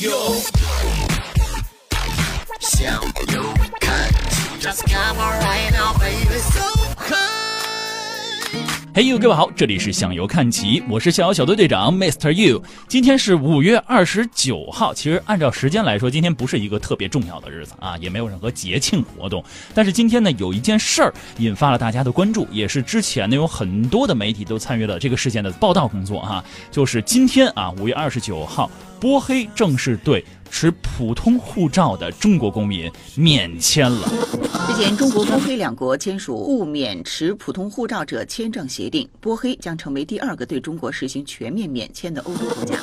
you. Show you can just come right now, baby, so high. Hey you， 各位好，这里是向游看齐，我是向游小队队长 Mr.You。今天是5月29号，其实按照时间来说，今天不是一个特别重要的日子啊，也没有任何节庆活动。但是今天呢，有一件事儿引发了大家的关注，也是之前呢有很多的媒体都参与了这个事件的报道工作啊。就是今天啊，5月29号，波黑正式对持普通护照的中国公民免签了。之前，中国波黑两国签署互免持普通护照者签证协定，波黑将成为第2个对中国实行全面免签的欧洲国家。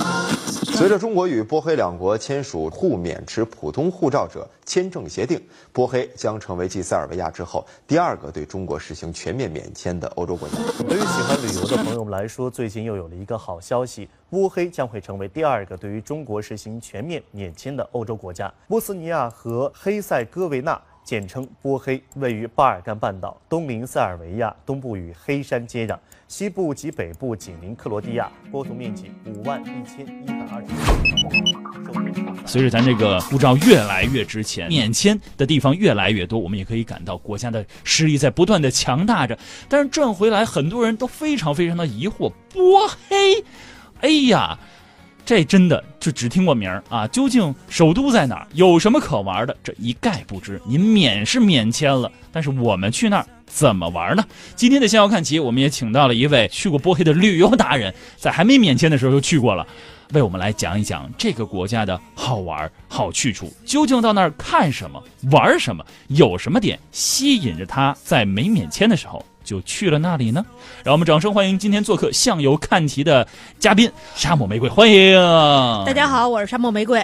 随着中国与波黑两国签署互免持普通护照者签证协定，波黑将成为继塞尔维亚之后第2个对中国实行全面免签的欧洲国家。对于喜欢旅游的朋友们来说，最近又有了一个好消息。波黑将会成为第2个对于中国实行全面免签的欧洲国家。波斯尼亚和黑塞哥维那，简称波黑，位于巴尔干半岛，东临塞尔维亚，东部与黑山接壤，西部及北部紧邻克罗地亚。国土面积51124。随着咱这个护照越来越值钱，免签的地方越来越多，我们也可以感到国家的实力在不断的强大着。但是转回来，很多人都非常的疑惑，波黑，哎呀，这真的就只听过名儿啊，究竟首都在哪儿，有什么可玩的，这一概不知。您免是免签了，但是我们去那儿怎么玩呢？今天的向游看齐，我们也请到了一位去过波黑的旅游达人，在还没免签的时候就去过了，为我们来讲一讲这个国家的好玩好去处，究竟到那儿看什么，玩什么，有什么点吸引着他在没免签的时候就去了那里呢？让我们掌声欢迎今天做客向游看齐的嘉宾沙漠玫瑰，欢迎！大家好，我是沙漠玫瑰。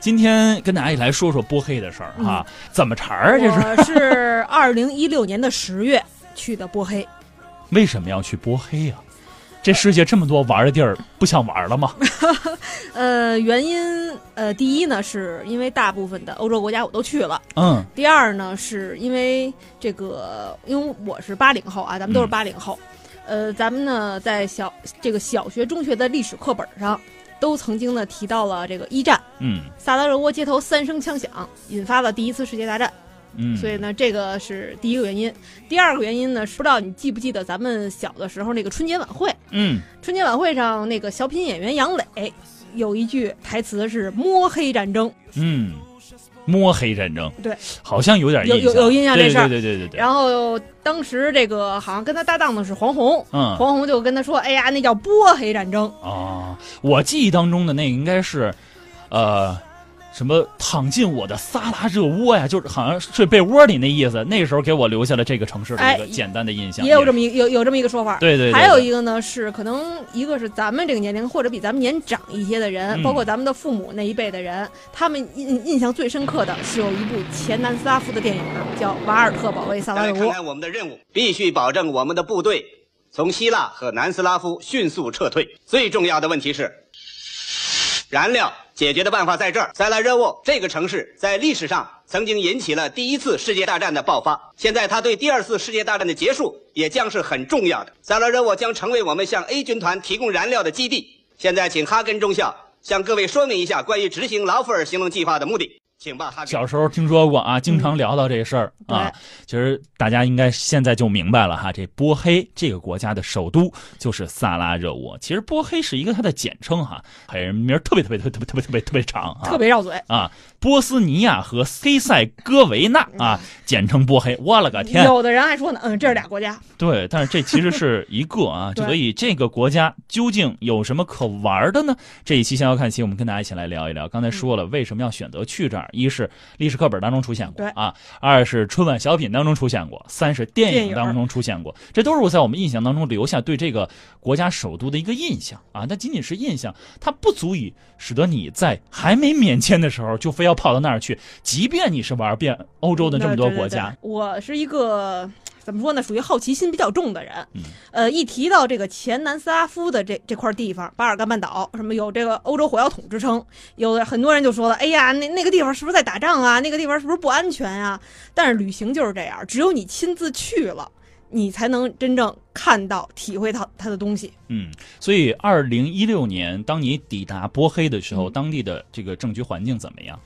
今天跟大家一来说说波黑的事儿啊，怎么茬儿？这是我是2016年的10月去的波黑。为什么要去波黑啊？这世界这么多玩的地儿，不想玩了吗？原因第一呢，是因为大部分的欧洲国家我都去了。第二呢，是因为这个，因为我是80后啊，咱们都是80后。咱们呢在小学、中学的历史课本上，都曾经呢提到了这个一战。萨拉热窝街头3声枪响，引发了第1次世界大战。所以呢，这个是第一个原因。第二个原因呢，是不知道你记不记得咱们小的时候那个春节晚会。春节晚会上那个小品演员杨磊有一句台词是摸黑战争。摸黑战争，对，好像有点印象，有印象这事儿。对。然后当时这个好像跟他搭档的是黄宏，黄宏就跟他说：“哎呀，那叫波黑战争。”哦，我记忆当中的那个应该是，什么躺进我的萨拉热窝呀，就是好像睡被窝里那意思。那时候给我留下了这个城市的一个简单的印象，也有这么一个说法。对。还有一个呢，是可能一个是咱们这个年龄或者比咱们年长一些的人，包括咱们的父母那一辈的人，他们印象最深刻的是有一部前南斯拉夫的电影叫《瓦尔特保卫萨拉热窝》。看看我们的任务，必须保证我们的部队从希腊和南斯拉夫迅速撤退。最重要的问题是燃料。解决的办法在这儿。塞拉热窝这个城市在历史上曾经引起了第1次世界大战的爆发，现在它对第2次世界大战的结束也将是很重要的。塞拉热窝将成为我们向 A 军团提供燃料的基地。现在请哈根中校向各位说明一下关于执行劳福尔行动计划的目的。请吧，小时候听说过啊，经常聊到这事儿啊。其实大家应该现在就明白了哈，这波黑这个国家的首都就是萨拉热窝。其实波黑是一个它的简称哈，黑人名特别长啊，特别绕嘴啊。波斯尼亚和黑塞哥维那啊，简称波黑。我了个天！有的人还说呢，这是俩国家。对，但是这其实是一个啊，所以这个国家究竟有什么可玩的呢？这一期向游看齐，我们跟大家一起来聊一聊。刚才说了，为什么要选择去这儿？一是历史课本当中出现过啊，二是春晚小品当中出现过，三是电影当中出现过，这都是我在我们印象当中留下对这个国家首都的一个印象啊。那仅仅是印象，它不足以使得你在还没免签的时候就非要跑到那儿去，即便你是玩遍欧洲的这么多国家。我是一个怎么说呢，属于好奇心比较重的人。一提到这个前南斯拉夫的这块地方，巴尔干半岛，什么有这个欧洲火药桶之称，有很多人就说了，哎呀，那个地方是不是在打仗啊？那个地方是不是不安全啊？但是旅行就是这样，只有你亲自去了，你才能真正看到、体会到它的东西。嗯，所以2016年，当你抵达波黑的时候，当地的这个政局环境怎么样？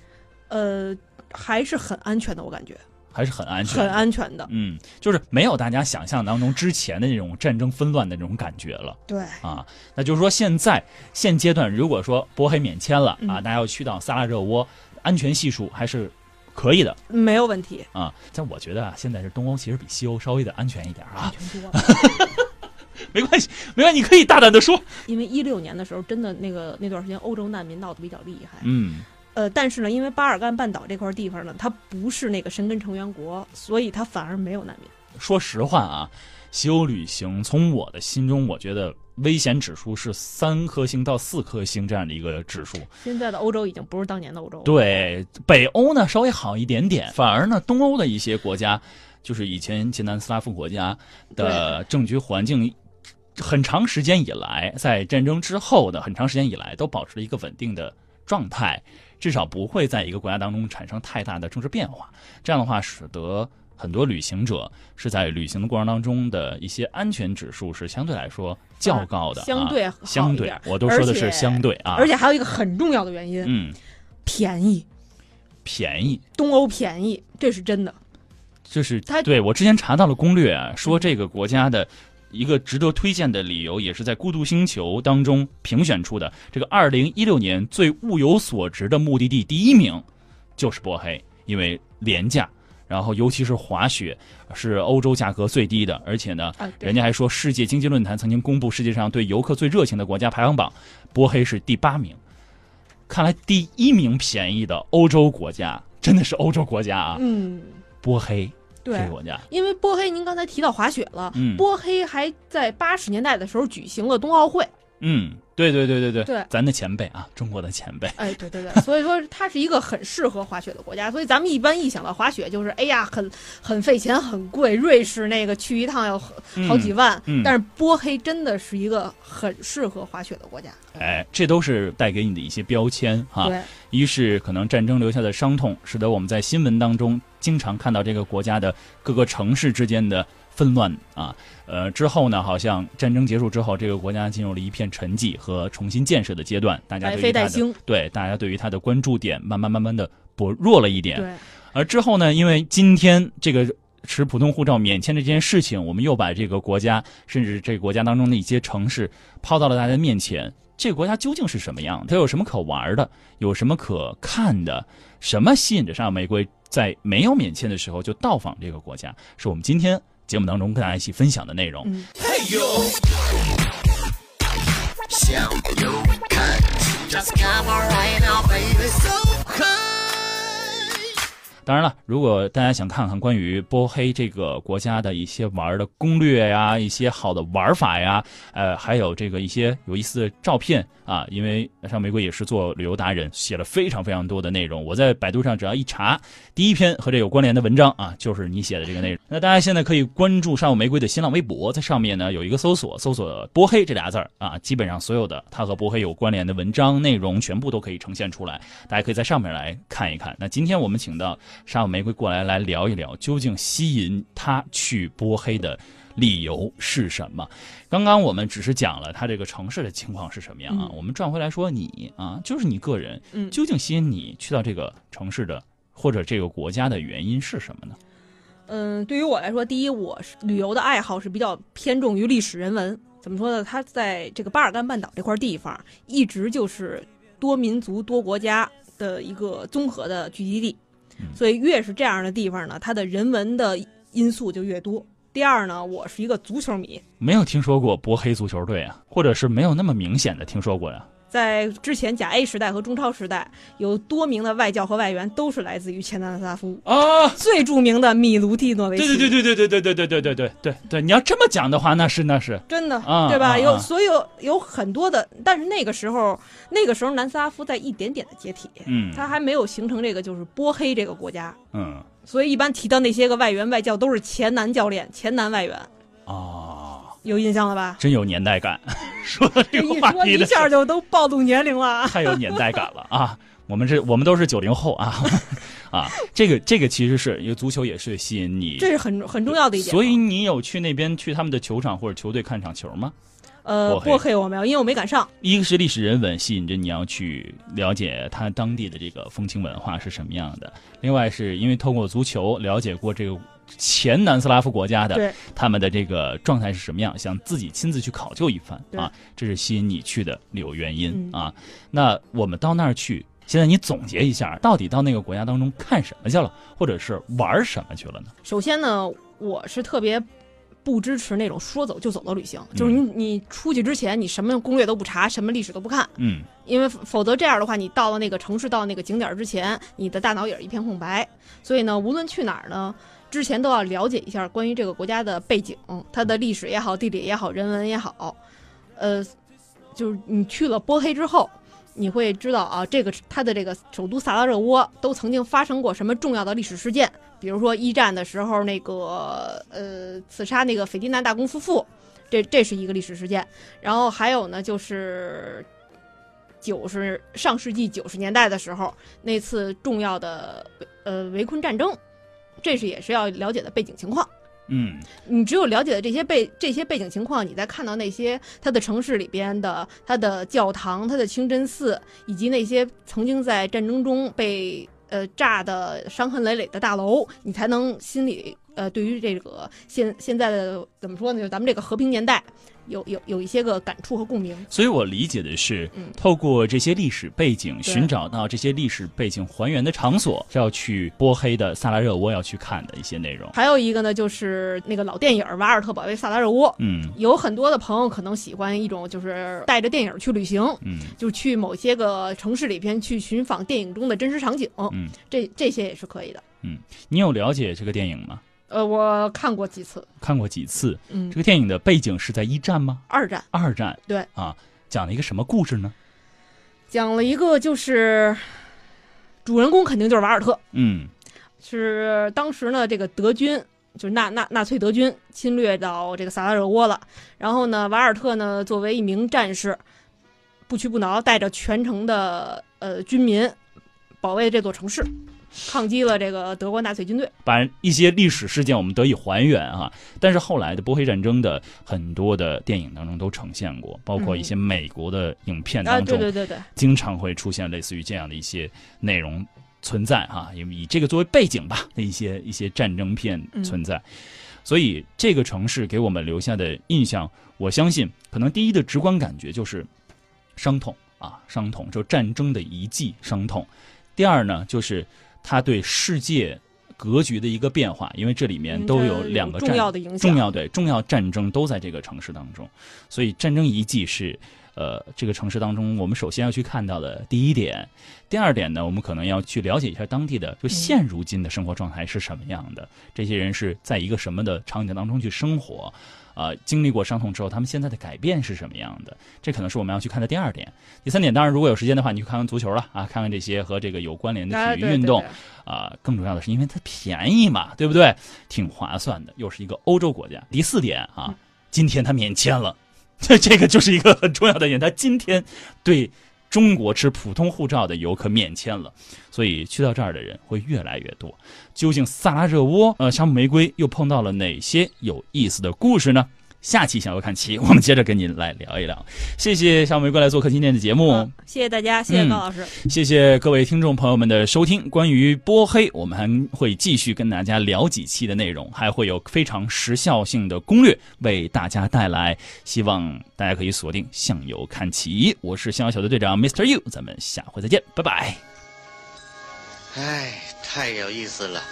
还是很安全的，我感觉。还是很安全的，很安全的。嗯，就是没有大家想象当中之前的那种战争纷乱的那种感觉了。对啊，那就是说现阶段，如果说波黑免签了啊，大家要去到萨拉热窝，安全系数还是可以的，没有问题啊。但我觉得啊，现在是东欧其实比西欧稍微的安全一点啊。没关系，你可以大胆的说。因为2016年的时候，真的那段时间欧洲难民闹得比较厉害。嗯。但是呢，因为巴尔干半岛这块地方呢，它不是那个申根成员国，所以它反而没有难民。说实话啊，西欧旅行从我的心中，我觉得危险指数是3颗星到4颗星这样的一个指数。现在的欧洲已经不是当年的欧洲。对，北欧呢稍微好一点点，反而呢东欧的一些国家，就是以前前南斯拉夫国家的政局环境。很长时间以来，在战争之后的很长时间以来，都保持了一个稳定的状态，至少不会在一个国家当中产生太大的政治变化。这样的话，使得很多旅行者是在旅行的过程当中的一些安全指数是相对来说较高的，相对，我都说的是相对啊。而且还有一个很重要的原因，便宜，东欧便宜，这是真的。就是对，我之前查到了攻略啊，说这个国家的。一个值得推荐的理由，也是在《孤独星球》当中评选出的这个2016年最物有所值的目的地第一名，就是波黑，因为廉价，然后尤其是滑雪是欧洲价格最低的，而且呢，人家还说世界经济论坛曾经公布世界上对游客最热情的国家排行榜，波黑是第8名。看来第一名便宜的欧洲国家真的是欧洲国家啊！嗯，波黑。对，因为波黑您刚才提到滑雪了，波黑还在80年代的时候举行了冬奥会。嗯，对，咱的前辈啊，中国的前辈。哎，对，所以说它是一个很适合滑雪的国家，所以咱们一般一想到滑雪就是哎呀，很费钱，很贵，瑞士那个去一趟要好几万，但是波黑真的是一个很适合滑雪的国家。哎，这都是带给你的一些标签哈。对，一是可能战争留下的伤痛，使得我们在新闻当中经常看到这个国家的各个城市之间的纷乱啊，之后呢，好像战争结束之后，这个国家进入了一片沉寂和重新建设的阶段，大家对于它的关注点慢慢的薄弱了一点。对，而之后呢，因为今天这个持普通护照免签这件事情，我们又把这个国家，甚至这个国家当中的一些城市抛到了大家面前。这个国家究竟是什么样的？它有什么可玩的？有什么可看的？什么吸引着上玫瑰在没有免签的时候就到访这个国家？是我们今天节目当中跟大家一起分享的内容。嘿呦，想有看 ，just come on right now, baby, so high。当然了，如果大家想看看关于波黑这个国家的一些玩的攻略呀，一些好的玩法呀，还有这个一些有意思的照片啊，因为上玫瑰也是做旅游达人，写了非常非常多的内容。我在百度上只要一查，第一篇和这有关联的文章啊，就是你写的这个内容。那大家现在可以关注上玫瑰的新浪微博，在上面呢有一个搜索波黑这俩字啊，基本上所有的它和波黑有关联的文章内容全部都可以呈现出来，大家可以在上面来看一看。那今天我们请到沙玫瑰过来聊一聊，究竟吸引他去波黑的理由是什么？刚刚我们只是讲了他这个城市的情况是什么样啊，我们转回来说你啊，就是你个人，究竟吸引你去到这个城市的或者这个国家的原因是什么呢？对于我来说，第一，我旅游的爱好是比较偏重于历史人文。怎么说呢？它在这个巴尔干半岛这块地方，一直就是多民族、多国家的一个综合的聚集地。所以越是这样的地方呢，它的人文的因素就越多。第二呢，我是一个足球迷，没有听说过波黑足球队啊，或者是没有那么明显的听说过呀。在之前甲 A 时代和中超时代，有多名的外教和外援都是来自于前南斯拉夫啊，最著名的米卢蒂诺维奇。对，你要这么讲的话，那是真的，对吧？有很多的，但是那个时候南斯拉夫在一点点的解体，它还没有形成这个就是波黑这个国家，所以一般提到那些个外援外教都是前南教练、前南外援啊。有印象了吧？真有年代感，说这个话题的一下就都暴露年龄了，太有年代感了啊！我们都是90后啊啊，这个其实是因为足球也是吸引你，这是很重要的一点。所以你有去那边去他们的球场或者球队看场球吗？过黑我没有，因为我没赶上。一个是历史人文吸引着你要去了解他当地的这个风情文化是什么样的，另外是因为透过足球了解过这个前南斯拉夫国家的他们的这个状态是什么样，想自己亲自去考究一番啊，这是吸引你去的理由原因啊。那我们到那儿去，现在你总结一下，到底到那个国家当中看什么去了，或者是玩什么去了呢？首先呢，我是特别不支持那种说走就走的旅行，就是你出去之前你什么攻略都不查，什么历史都不看，因为否则这样的话，你到了那个城市到那个景点之前，你的大脑也是一片空白。所以呢，无论去哪儿呢，之前都要了解一下关于这个国家的背景，它的历史也好，地理也好，人文也好。就是你去了波黑之后，你会知道啊，它的这个首都萨拉热窝都曾经发生过什么重要的历史事件，比如说一战的时候那个刺杀那个斐迪南大公夫妇，这是一个历史事件。然后还有呢，就是上世纪90年代的时候那次重要的维昆战争，这是也是要了解的背景情况。你只有了解的这些背景情况，你再看到那些它的城市里边的它的教堂、它的清真寺，以及那些曾经在战争中被炸的伤痕累累的大楼，你才能心里对于这个现在的怎么说呢，就咱们这个和平年代有一些个感触和共鸣。所以我理解的是，透过这些历史背景寻找到这些历史背景还原的场所，是要去波黑的萨拉热窝要去看的一些内容。还有一个呢，就是那个老电影《瓦尔特保卫萨拉热窝》。有很多的朋友可能喜欢一种就是带着电影去旅行，就去某些个城市里边去寻访电影中的真实场景。这些也是可以的。你有了解这个电影吗？我看过几次，这个电影的背景是在一战吗？二战，对啊，讲了一个什么故事呢？讲了一个就是，主人公肯定就是瓦尔特，是当时呢这个德军，就是纳粹德军侵略到这个萨拉热窝了，然后呢瓦尔特呢作为一名战士，不屈不挠，带着全城的军民保卫这座城市。抗击了这个德国纳粹军队，把一些历史事件我们得以还原啊。但是后来的波黑战争的很多的电影当中都呈现过，包括一些美国的影片当中，对，经常会出现类似于这样的一些内容存在啊，以这个作为背景吧的一些战争片存在。所以这个城市给我们留下的印象，我相信可能第一的直观感觉就是伤痛啊，伤痛，就战争的遗迹伤痛。第二呢，就是它对世界格局的一个变化，因为这里面都有两个重要的影响，重要战争都在这个城市当中，所以战争遗迹是这个城市当中我们首先要去看到的第一点。第二点呢，我们可能要去了解一下当地的就现如今的生活状态是什么样的，这些人是在一个什么的场景当中去生活，经历过伤痛之后他们现在的改变是什么样的，这可能是我们要去看的第二点。第三点，当然如果有时间的话你去看看足球了啊，看看这些和这个有关联的体育运动啊，更重要的是因为它便宜嘛，对不对，挺划算的，又是一个欧洲国家。第四点啊，今天他免签了，这个就是一个很重要的点，他今天对中国持普通护照的游客免签了，所以去到这儿的人会越来越多。究竟萨拉热窝沙漠玫瑰又碰到了哪些有意思的故事呢？下期小游看齐我们接着跟您来聊一聊。谢谢小玫瑰来做客今天的节目，谢谢大家，谢谢高老师，谢谢各位听众朋友们的收听。关于波黑我们还会继续跟大家聊几期的内容，还会有非常时效性的攻略为大家带来，希望大家可以锁定小游看齐。我是逍遥小队队长 Mr.You， 咱们下回再见，拜拜。太有意思了，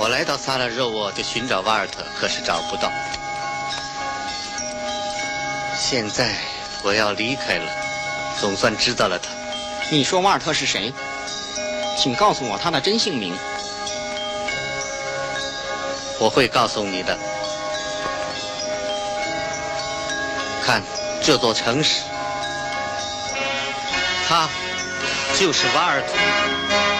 我来到萨拉热窝就寻找瓦尔特，可是找不到。现在我要离开了，总算知道了他。你说瓦尔特是谁？请告诉我他的真姓名。我会告诉你的。看，这座城市，他就是瓦尔特。